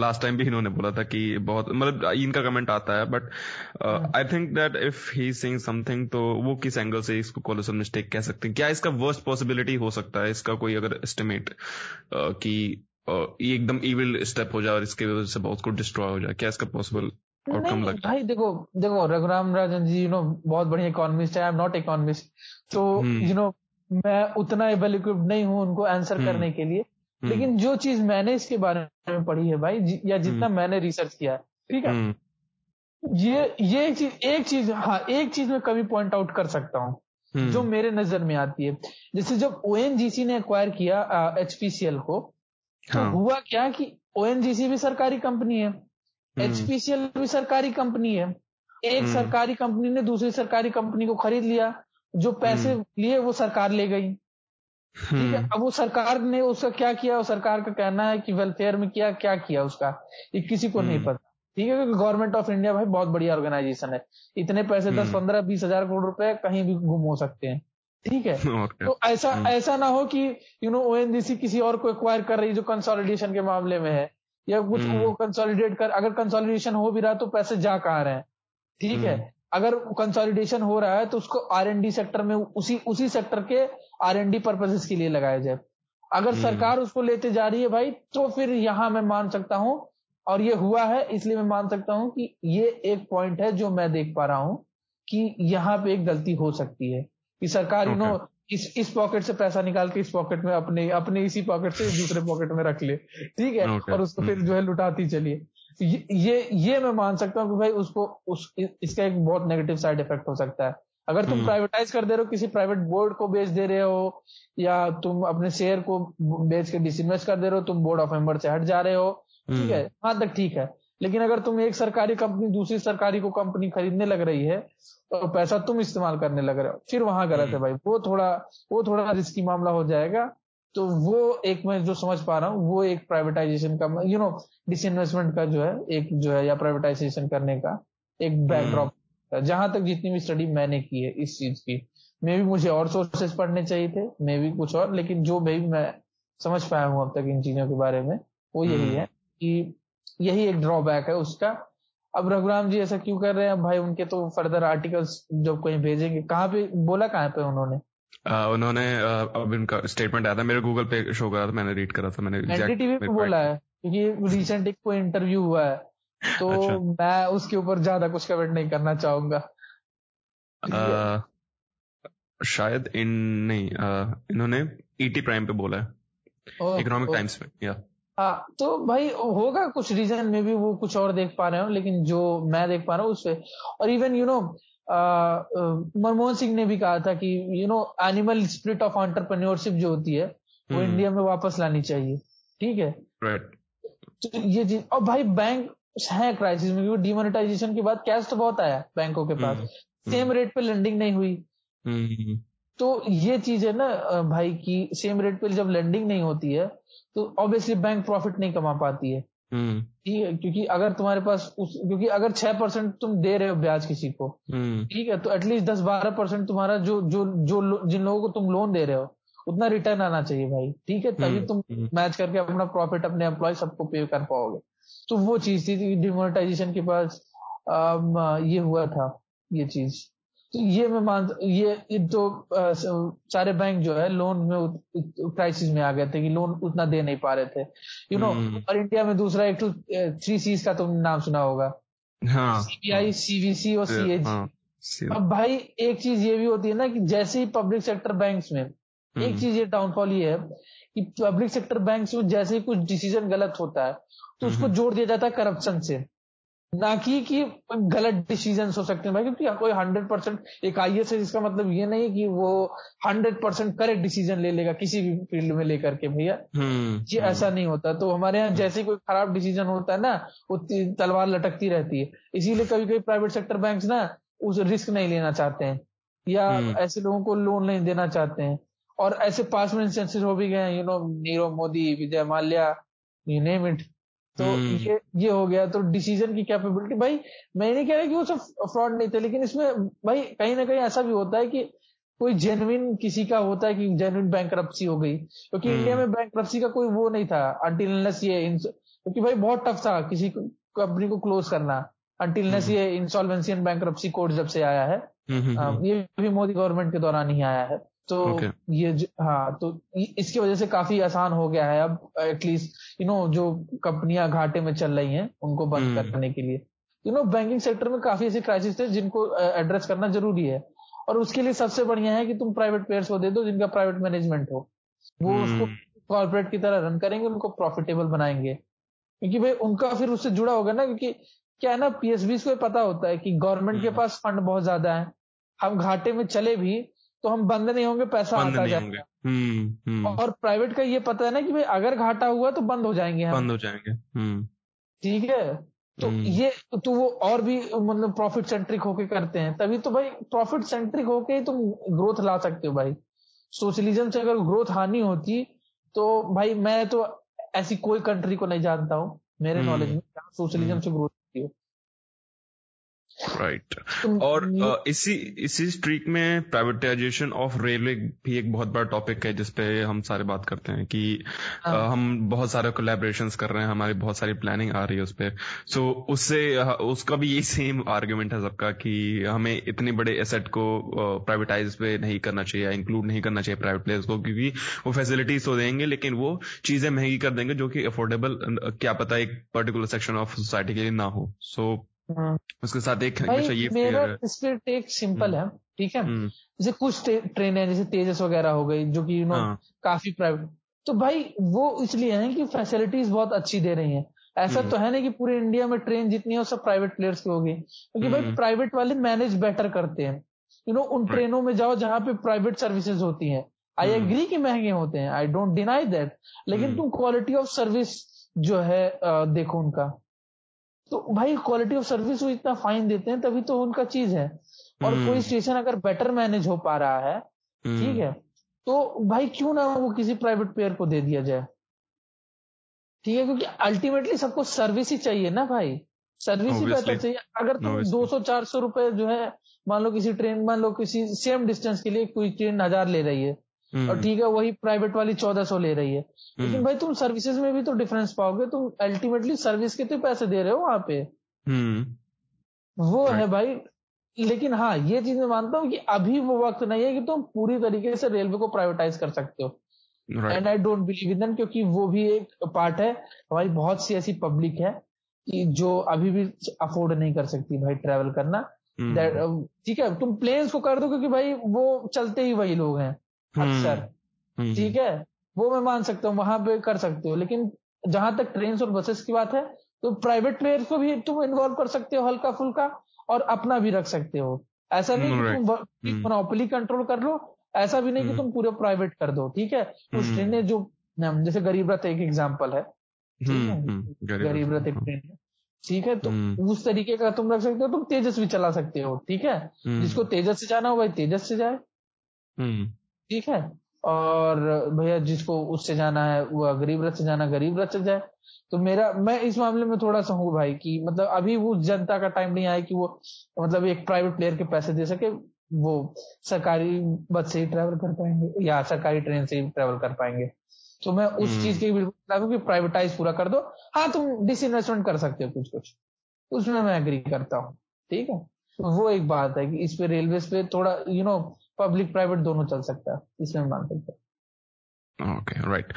लास्ट टाइम भी इन्होंने बोला था कि बहुत, मतलब इनका कमेंट आता है, but I think that if he is saying something तो वो किस एंगल से इसको कोलोसल मिस्टेक कह सकते हैं, क्या इसका वर्स्ट पॉसिबिलिटी हो सकता है, इसका कोई अगर एस्टिमेट कि ये एकदम ईविल स्टेप हो जाए और इसके वजह से बहुत कुछ डिस्ट्रॉय हो जाए, क्या इसका पॉसिबल नहीं, नहीं, भाई देखो देखो रघुराम राजन जी यू नो बहुत बढ़िया इकोनॉमिस्ट है, आई एम नॉट इकोनॉमिस्ट, तो यू नो मैं उतना एबल इक्विप्ड नहीं हूँ उनको आंसर करने के लिए। लेकिन जो चीज मैंने इसके बारे में पढ़ी है भाई ज, या जितना मैंने रिसर्च किया है, ठीक है, ये ये चीज एक चीज हाँ एक चीज में कभी पॉइंट आउट कर सकता हूँ जो मेरे नजर में आती है। जैसे जब ओएनजीसी ने एक्वायर किया एचपीसीएल को, तो हुआ क्या कि ओएनजीसी भी सरकारी कंपनी है, एचपीसीएल भी सरकारी कंपनी है, एक सरकारी कंपनी ने दूसरी सरकारी कंपनी को खरीद लिया, जो पैसे लिए वो सरकार ले गई, ठीक है। अब वो सरकार ने उसका क्या किया, वो सरकार का कहना है कि वेलफेयर में किया, क्या किया उसका ये किसी को नहीं पता, ठीक है, क्योंकि गवर्नमेंट ऑफ इंडिया भाई बहुत बढ़िया ऑर्गेनाइजेशन है, इतने पैसे दस पंद्रह बीस हजार करोड़ रुपए कहीं भी गुम हो सकते हैं, ठीक है। तो ऐसा ऐसा ना हो कि यू नो ओएनजीसी किसी और को एक्वायर कर रही जो कंसोलिडेशन के मामले में है, या कुछ वो कंसोलिडेट कर, अगर कंसोलिडेशन हो भी रहा तो पैसे जा कहाँ रहे हैं, ठीक है। अगर कंसोलिडेशन हो रहा है तो उसको आरएनडी सेक्टर में उसी उसी सेक्टर के आरएनडी पर्पसेस के लिए लगाया जाए। अगर सरकार उसको लेते जा रही है भाई, तो फिर यहां मैं मान सकता हूं, और ये हुआ है इसलिए मैं मान सकता हूं कि ये एक पॉइंट है जो मैं देख पा रहा हूं कि यहाँ पे एक गलती हो सकती है कि सरकार यू नो इस इस पॉकेट से पैसा निकाल के इस पॉकेट में अपने अपने इसी पॉकेट से दूसरे पॉकेट में रख ले, ठीक है, और उसको फिर जो है लुटाती चलिए। ये, ये ये मैं मान सकता हूँ कि भाई उसको उस इसका एक बहुत नेगेटिव साइड इफेक्ट हो सकता है। अगर तुम प्राइवेटाइज कर दे रहे हो, किसी प्राइवेट बोर्ड को बेच दे रहे हो, या तुम अपने शेयर को बेच के डिसइन्वेस्ट कर दे रहे हो, तुम बोर्ड ऑफ मेंबर से हट जा रहे हो, ठीक है, वहां तक ठीक है। लेकिन अगर तुम एक सरकारी कंपनी दूसरी सरकारी को कंपनी खरीदने लग रही है तो पैसा तुम इस्तेमाल करने लग रहे हो, फिर वहां गलत है भाई, वो थोड़ा वो थोड़ा रिस्की मामला हो जाएगा। तो वो एक मैं जो समझ पा रहा हूँ वो एक प्राइवेटाइजेशन का यू नो डिसइन्वेस्टमेंट का जो है एक जो है या प्राइवेटाइजेशन करने का एक बैकड्रॉप, जहां तक जितनी भी स्टडी मैंने की है इस चीज की। मे भी मुझे और सोर्सेस पढ़ने चाहिए थे, मे भी कुछ और, लेकिन जो भी मैं समझ पाया हूँ अब तक इन चीजों के बारे में वो यही है कि यही एक ड्रॉबैक है उसका। अब रघुराम जी ऐसा क्यों कर रहे हैं, अब भाई उनके तो फर्दर आर्टिकल्स जब कहीं भेजेंगे, कहाँ पे बोला कहाँ पे उन्होंने आ, उन्होंने आ, अब उनका स्टेटमेंट आया था, मेरे गूगल पे शो कर रहा था, मैंने रीड करा था, मैंने एनडी टीवी पे बोला है क्योंकि रिसेंट एक कोई इंटरव्यू हुआ है तो अच्छा। मैं उसके ऊपर ज्यादा कुछ कमेंट नहीं करना चाहूंगा, शायद इन नहीं आ, इन्होंने ईटी प्राइम पे बोला है, इकोनॉमिक टाइम्स पे, या हाँ, तो भाई होगा कुछ रीजन में भी वो कुछ और देख पा रहे हो, लेकिन जो मैं देख पा रहा हूँ उस पे। और even you know Manmohan Singh ने भी कहा था कि you know animal spirit of entrepreneurship जो होती है वो इंडिया में वापस लानी चाहिए, ठीक है, राइट। तो ये चीज, और भाई बैंक है क्राइसिस में क्योंकि डिमोनेटाइजेशन के बाद कैश तो बहुत आया बैंकों के पास, सेम रेट पे लेंडिंग नहीं हुई, तो ये चीज है ना भाई की सेम रेट पे जब लेंडिंग नहीं होती है तो ऑब्वियसली बैंक प्रॉफिट नहीं कमा पाती है, ठीक है, क्योंकि अगर तुम्हारे पास उस क्योंकि अगर छह परसेंट तुम दे रहे हो ब्याज किसी को, ठीक है, तो एटलीस्ट दस बारह परसेंट तुम्हारा जो जो जो जिन लोगों को तुम लोन दे रहे हो उतना रिटर्न आना चाहिए भाई, ठीक है, तभी तुम मैच करके अपना प्रॉफिट अपने एम्प्लॉय सबको पे कर पाओगे। तो वो चीज थी डिमोनेटाइजेशन के पास ये हुआ था ये चीज। तो ये मैं मान ये तो आ, सारे बैंक जो है लोन में क्राइसिस में आ गए थे कि लोन उतना दे नहीं पा रहे थे यू you नो know, और इंडिया में दूसरा एक टू थ्री सीज का तुमने नाम सुना होगा, सीपीआई, सीवीसी और सीएजी। अब भाई एक चीज ये भी होती है ना कि जैसे ही पब्लिक सेक्टर बैंक्स में एक चीज ये डाउनफॉल ये है कि पब्लिक सेक्टर बैंक्स में जैसे ही कुछ डिसीजन गलत होता है तो उसको जोड़ दिया जाता है करप्शन से, ना कि कि गलत डिसीजन हो सकते हैं भाई, क्योंकि कोई हंड्रेड परसेंट एक आईएएस है जिसका मतलब ये नहीं कि वो हंड्रेड परसेंट करेक्ट डिसीजन ले लेगा किसी भी फील्ड में लेकर के, भैया ये ऐसा नहीं होता। तो हमारे यहाँ जैसे कोई खराब डिसीजन होता है ना वो तलवार लटकती रहती है, इसीलिए कभी कभी प्राइवेट सेक्टर बैंक ना उस रिस्क नहीं लेना चाहते हैं या ऐसे लोगों को लोन नहीं देना चाहते हैं। और ऐसे पास में इंस्टेंसेस हो भी गए हैं, you know Nirav Modi, Vijay Mallya, you name it. तो ये ये हो गया। तो डिसीजन की कैपेबिलिटी, भाई मैं नहीं कह रहा कि वो सब फ्रॉड नहीं थे, लेकिन इसमें भाई कहीं ना कहीं ऐसा भी होता है कि कोई जेन्युइन किसी का होता है कि जेन्युइन बैंक्रप्सी हो गई, क्योंकि इंडिया में बैंक्रप्सी का कोई वो नहीं था अनटिल अनलेस ये, क्योंकि भाई बहुत टफ था किसी कंपनी को क्लोज करना अनटिल अनलेस ये इंसॉल्वेंसी एंड बैंक्रप्सी कोड जब से आया है, ये भी मोदी गवर्नमेंट के दौरान ही आया है। तो okay. ये हाँ, तो इसकी वजह से काफी आसान हो गया है अब एटलीस्ट यू नो जो कंपनियां घाटे में चल रही हैं उनको बंद hmm. करने के लिए you you know know, banking sector में काफी ऐसे क्राइसिस थे जिनको एड्रेस करना जरूरी है। और उसके लिए सबसे बढ़िया है कि तुम प्राइवेट प्लेयर्स को दे दो जिनका प्राइवेट मैनेजमेंट हो, वो hmm. उसको कॉर्पोरेट की तरह रन करेंगे, उनको प्रॉफिटेबल बनाएंगे, क्योंकि भाई उनका फिर उससे जुड़ा होगा ना, क्योंकि क्या है ना पीएसबी को पता होता है कि गवर्नमेंट के पास फंड बहुत ज्यादा है, हम घाटे में चले भी तो हम बंद नहीं होंगे, पैसा आता जाएगा। और प्राइवेट का ये पता है ना कि भाई अगर घाटा हुआ तो बंद हो जाएंगे हम, बंद हो जाएंगे, ठीक है। तो ये तो वो और भी मतलब प्रॉफिट सेंट्रिक होके करते हैं, तभी तो भाई प्रॉफिट सेंट्रिक होके ही तुम ग्रोथ ला सकते हो। भाई सोशलिज्म से अगर ग्रोथ हानि होती तो भाई मैं तो ऐसी कोई कंट्री को नहीं जानता हूँ मेरे नॉलेज में सोशलिज्म से ग्रोथ होती हो। Right right. और इसी इसी स्ट्रीक में प्राइवेटाइजेशन ऑफ रेलवे भी एक बहुत बड़ा टॉपिक है जिसपे हम सारे बात करते हैं कि हम बहुत सारे कोलैबोरेशंस कर रहे हैं, हमारी बहुत सारी प्लानिंग आ रही है उस पर. सो so, उससे उसका भी यही सेम आर्ग्यूमेंट है सबका कि हमें इतने बड़े एसेट को प्राइवेटाइज पे नहीं करना चाहिए, इंक्लूड नहीं करना चाहिए प्राइवेट प्लेयर्स को, क्योंकि वो फैसिलिटीज तो देंगे लेकिन वो चीजें महंगी कर देंगे जो कि अफोर्डेबल क्या पता एक पर्टिकुलर सेक्शन ऑफ सोसाइटी के लिए ना हो. सो so, उसके साथ एक भाई ये मेरा इस पे टेक सिंपल है, ठीक है. जैसे कुछ ट्रेन है जैसे तेजस वगैरह हो गई जो कि यू नो काफी प्राइवेट, तो भाई वो इसलिए है कि फैसिलिटीज बहुत अच्छी दे रही है. ऐसा तो है नहीं कि पूरे इंडिया में ट्रेन जितनी है सब प्राइवेट प्लेयर्स की होगी, क्योंकि भाई प्राइवेट वाले मैनेज बेटर करते हैं. यू नो उन ट्रेनों में जाओ जहाँ पे प्राइवेट सर्विसेज होती है. आई एग्री कि महंगे होते हैं, आई डोंट डिनाई दैट, लेकिन तुम क्वालिटी ऑफ सर्विस जो है देखो उनका, तो भाई क्वालिटी ऑफ सर्विस वो इतना फाइन देते हैं तभी तो उनका चीज है. और hmm. कोई स्टेशन अगर बेटर मैनेज हो पा रहा है, ठीक hmm. है, तो भाई क्यों ना वो किसी प्राइवेट प्लेयर को दे दिया जाए, ठीक है, क्योंकि अल्टीमेटली सबको सर्विस ही चाहिए ना भाई, सर्विस ही बेहतर चाहिए. अगर तुम दो सौ चार सौ रुपए जो है मान लो किसी ट्रेन मान लो किसी सेम डिस्टेंस के लिए कोई ट्रेन हजार ले रही है hmm. और ठीक है वही प्राइवेट वाली चौदह सौ ले रही है, लेकिन भाई तुम सर्विसेज में भी तो डिफरेंस पाओगे, तुम अल्टीमेटली सर्विस के तो पैसे दे रहे हो वहां पे. हम्म वो है भाई. लेकिन हाँ ये चीज मैं मानता हूँ कि अभी वो वक्त नहीं है कि तुम पूरी तरीके से रेलवे को प्राइवेटाइज कर सकते हो, and I don't believe in that, क्योंकि वो भी एक पार्ट है. हमारी बहुत सी ऐसी पब्लिक है कि जो अभी भी अफोर्ड नहीं कर सकती भाई ट्रेवल करना, ठीक है. तुम प्लेन्स को कर दो क्योंकि भाई वो चलते ही वही लोग हैं अक्सर, ठीक है, वो मैं मान सकता हूँ, वहां पे कर सकते हो. लेकिन जहां तक ट्रेन और बसेस की बात है तो प्राइवेट प्लेयर्स को भी तुम इन्वॉल्व कर सकते हो हल्का फुल्का, और अपना भी रख सकते हो. ऐसा नहीं कि तुम मोनोपोली कंट्रोल कर लो, ऐसा भी नहीं कि तुम पूरे प्राइवेट कर दो, ठीक है. उस ट्रेनें जो जैसे गरीब रथ एक एग्जाम्पल है, गरीब रथ एक ट्रेन है, ठीक है, तो उस तरीके का तुम रख सकते हो. तुम तेजस भी चला सकते हो, ठीक है, जिसको तेजस से जाना हो भाई तेजस से जाए, ठीक है, और भैया जिसको उससे जाना है वो गरीब रथ से जाना गरीब रथ से जाए. तो मेरा मैं इस मामले में थोड़ा सा हूँ भाई कि मतलब अभी वो जनता का टाइम नहीं आया कि वो मतलब एक प्राइवेट प्लेयर के पैसे दे सके, वो सरकारी बस से ही ट्रैवल कर पाएंगे या सरकारी ट्रेन से ही ट्रैवल कर पाएंगे. तो मैं उस चीज की बिल्कुल खिलाफ कि प्राइवेटाइज पूरा कर दो. हाँ तुम डिसइन्वेस्टमेंट कर सकते हो कुछ कुछ, उसमें मैं एग्री करता हूँ, ठीक है. तो वो एक बात है कि इस पे रेलवे पे थोड़ा यू नो पब्लिक प्राइवेट दोनों चल सकता है, इसमें मान सकते हैं. Okay, right.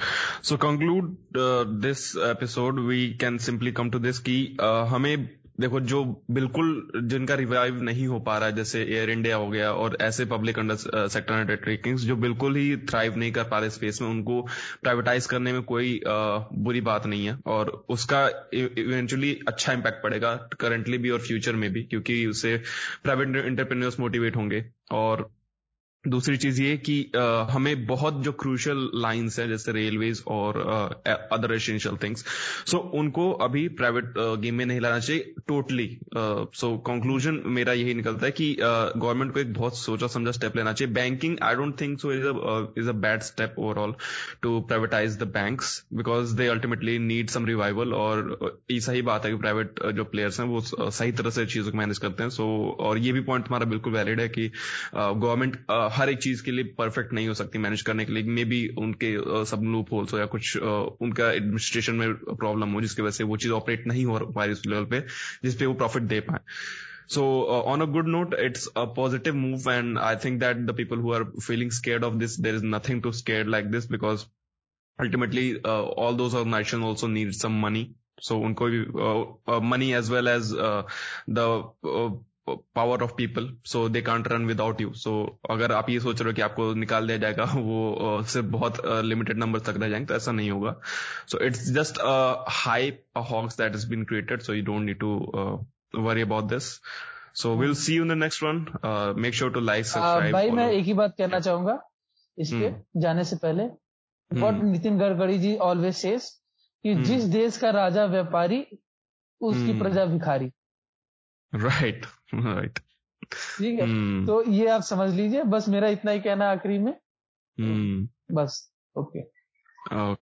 So conclude uh, this episode. We can simply come to this कि uh, हमें देखो जो बिल्कुल जिनका रिवाइव नहीं हो पा रहा है जैसे एयर इंडिया हो गया और ऐसे पब्लिक अंडर सेक्टर अंडरटेकिंग्स जो बिल्कुल ही थ्राइव नहीं कर पा रहे स्पेस में, उनको प्राइवेटाइज करने में कोई uh, बुरी बात नहीं है और उसका इवेंचुअली अच्छा इम्पैक्ट पड़ेगा करंटली भी और फ्यूचर में भी, क्योंकि उससे प्राइवेट एंटरप्रेन्योर्स मोटिवेट होंगे. और दूसरी चीज ये कि आ, हमें बहुत जो क्रूशियल लाइंस है जैसे रेलवेज और अदर एसेंशियल थिंग्स, सो उनको अभी प्राइवेट गेम में नहीं लाना चाहिए टोटली. सो कंक्लूजन मेरा यही निकलता है कि गवर्नमेंट को एक बहुत सोचा समझा स्टेप लेना चाहिए. Banking I don't think so is is a bad step overall to privatize the banks because they ultimately need some revival. और ये सही बात है कि प्राइवेट जो प्लेयर्स हैं वो सही तरह से चीजों को मैनेज करते हैं. सो so, और ये भी पॉइंट तुम्हारा बिल्कुल वैलिड है कि गवर्नमेंट uh, हर एक चीज के लिए परफेक्ट नहीं हो सकती मैनेज करने के लिए. मे बी उनके सब लूप होल्स हो या कुछ उनका एडमिनिस्ट्रेशन में प्रॉब्लम हो जिसकी वजह से वो चीज ऑपरेट नहीं हो पा रही उस लेवल पे जिसपे वो प्रॉफिट दे पाए. So uh, on a good note, it's a positive move and I think that the people who are feeling scared of this, there is nothing to scared like this because ultimately uh, all those organizations also need some money. So उनको भी uh, uh, money as well as uh, the uh, power of people, so they can't run without you. So अगर आप ये सोच रहे हो कि आपको निकाल दिया जाएगा वो सिर्फ बहुत लिमिटेड नंबर तक रह जाएंगे तो ऐसा नहीं होगा. So it's just a hype a hoax that has been created, so you don't need to worry about this. So will see you in the next one. Make sure to like subscribe. भाई मैं एक ही बात कहना चाहूंगा इसके जाने से पहले, what Nitin Gadkari ji always says कि जिस देश का राजा व्यापारी उसकी प्रजा भिखारी. राइट राइट, ठीक है. तो ये आप समझ लीजिए, बस मेरा इतना ही कहना आखिरी में. hmm. बस ओके okay. Okay okay.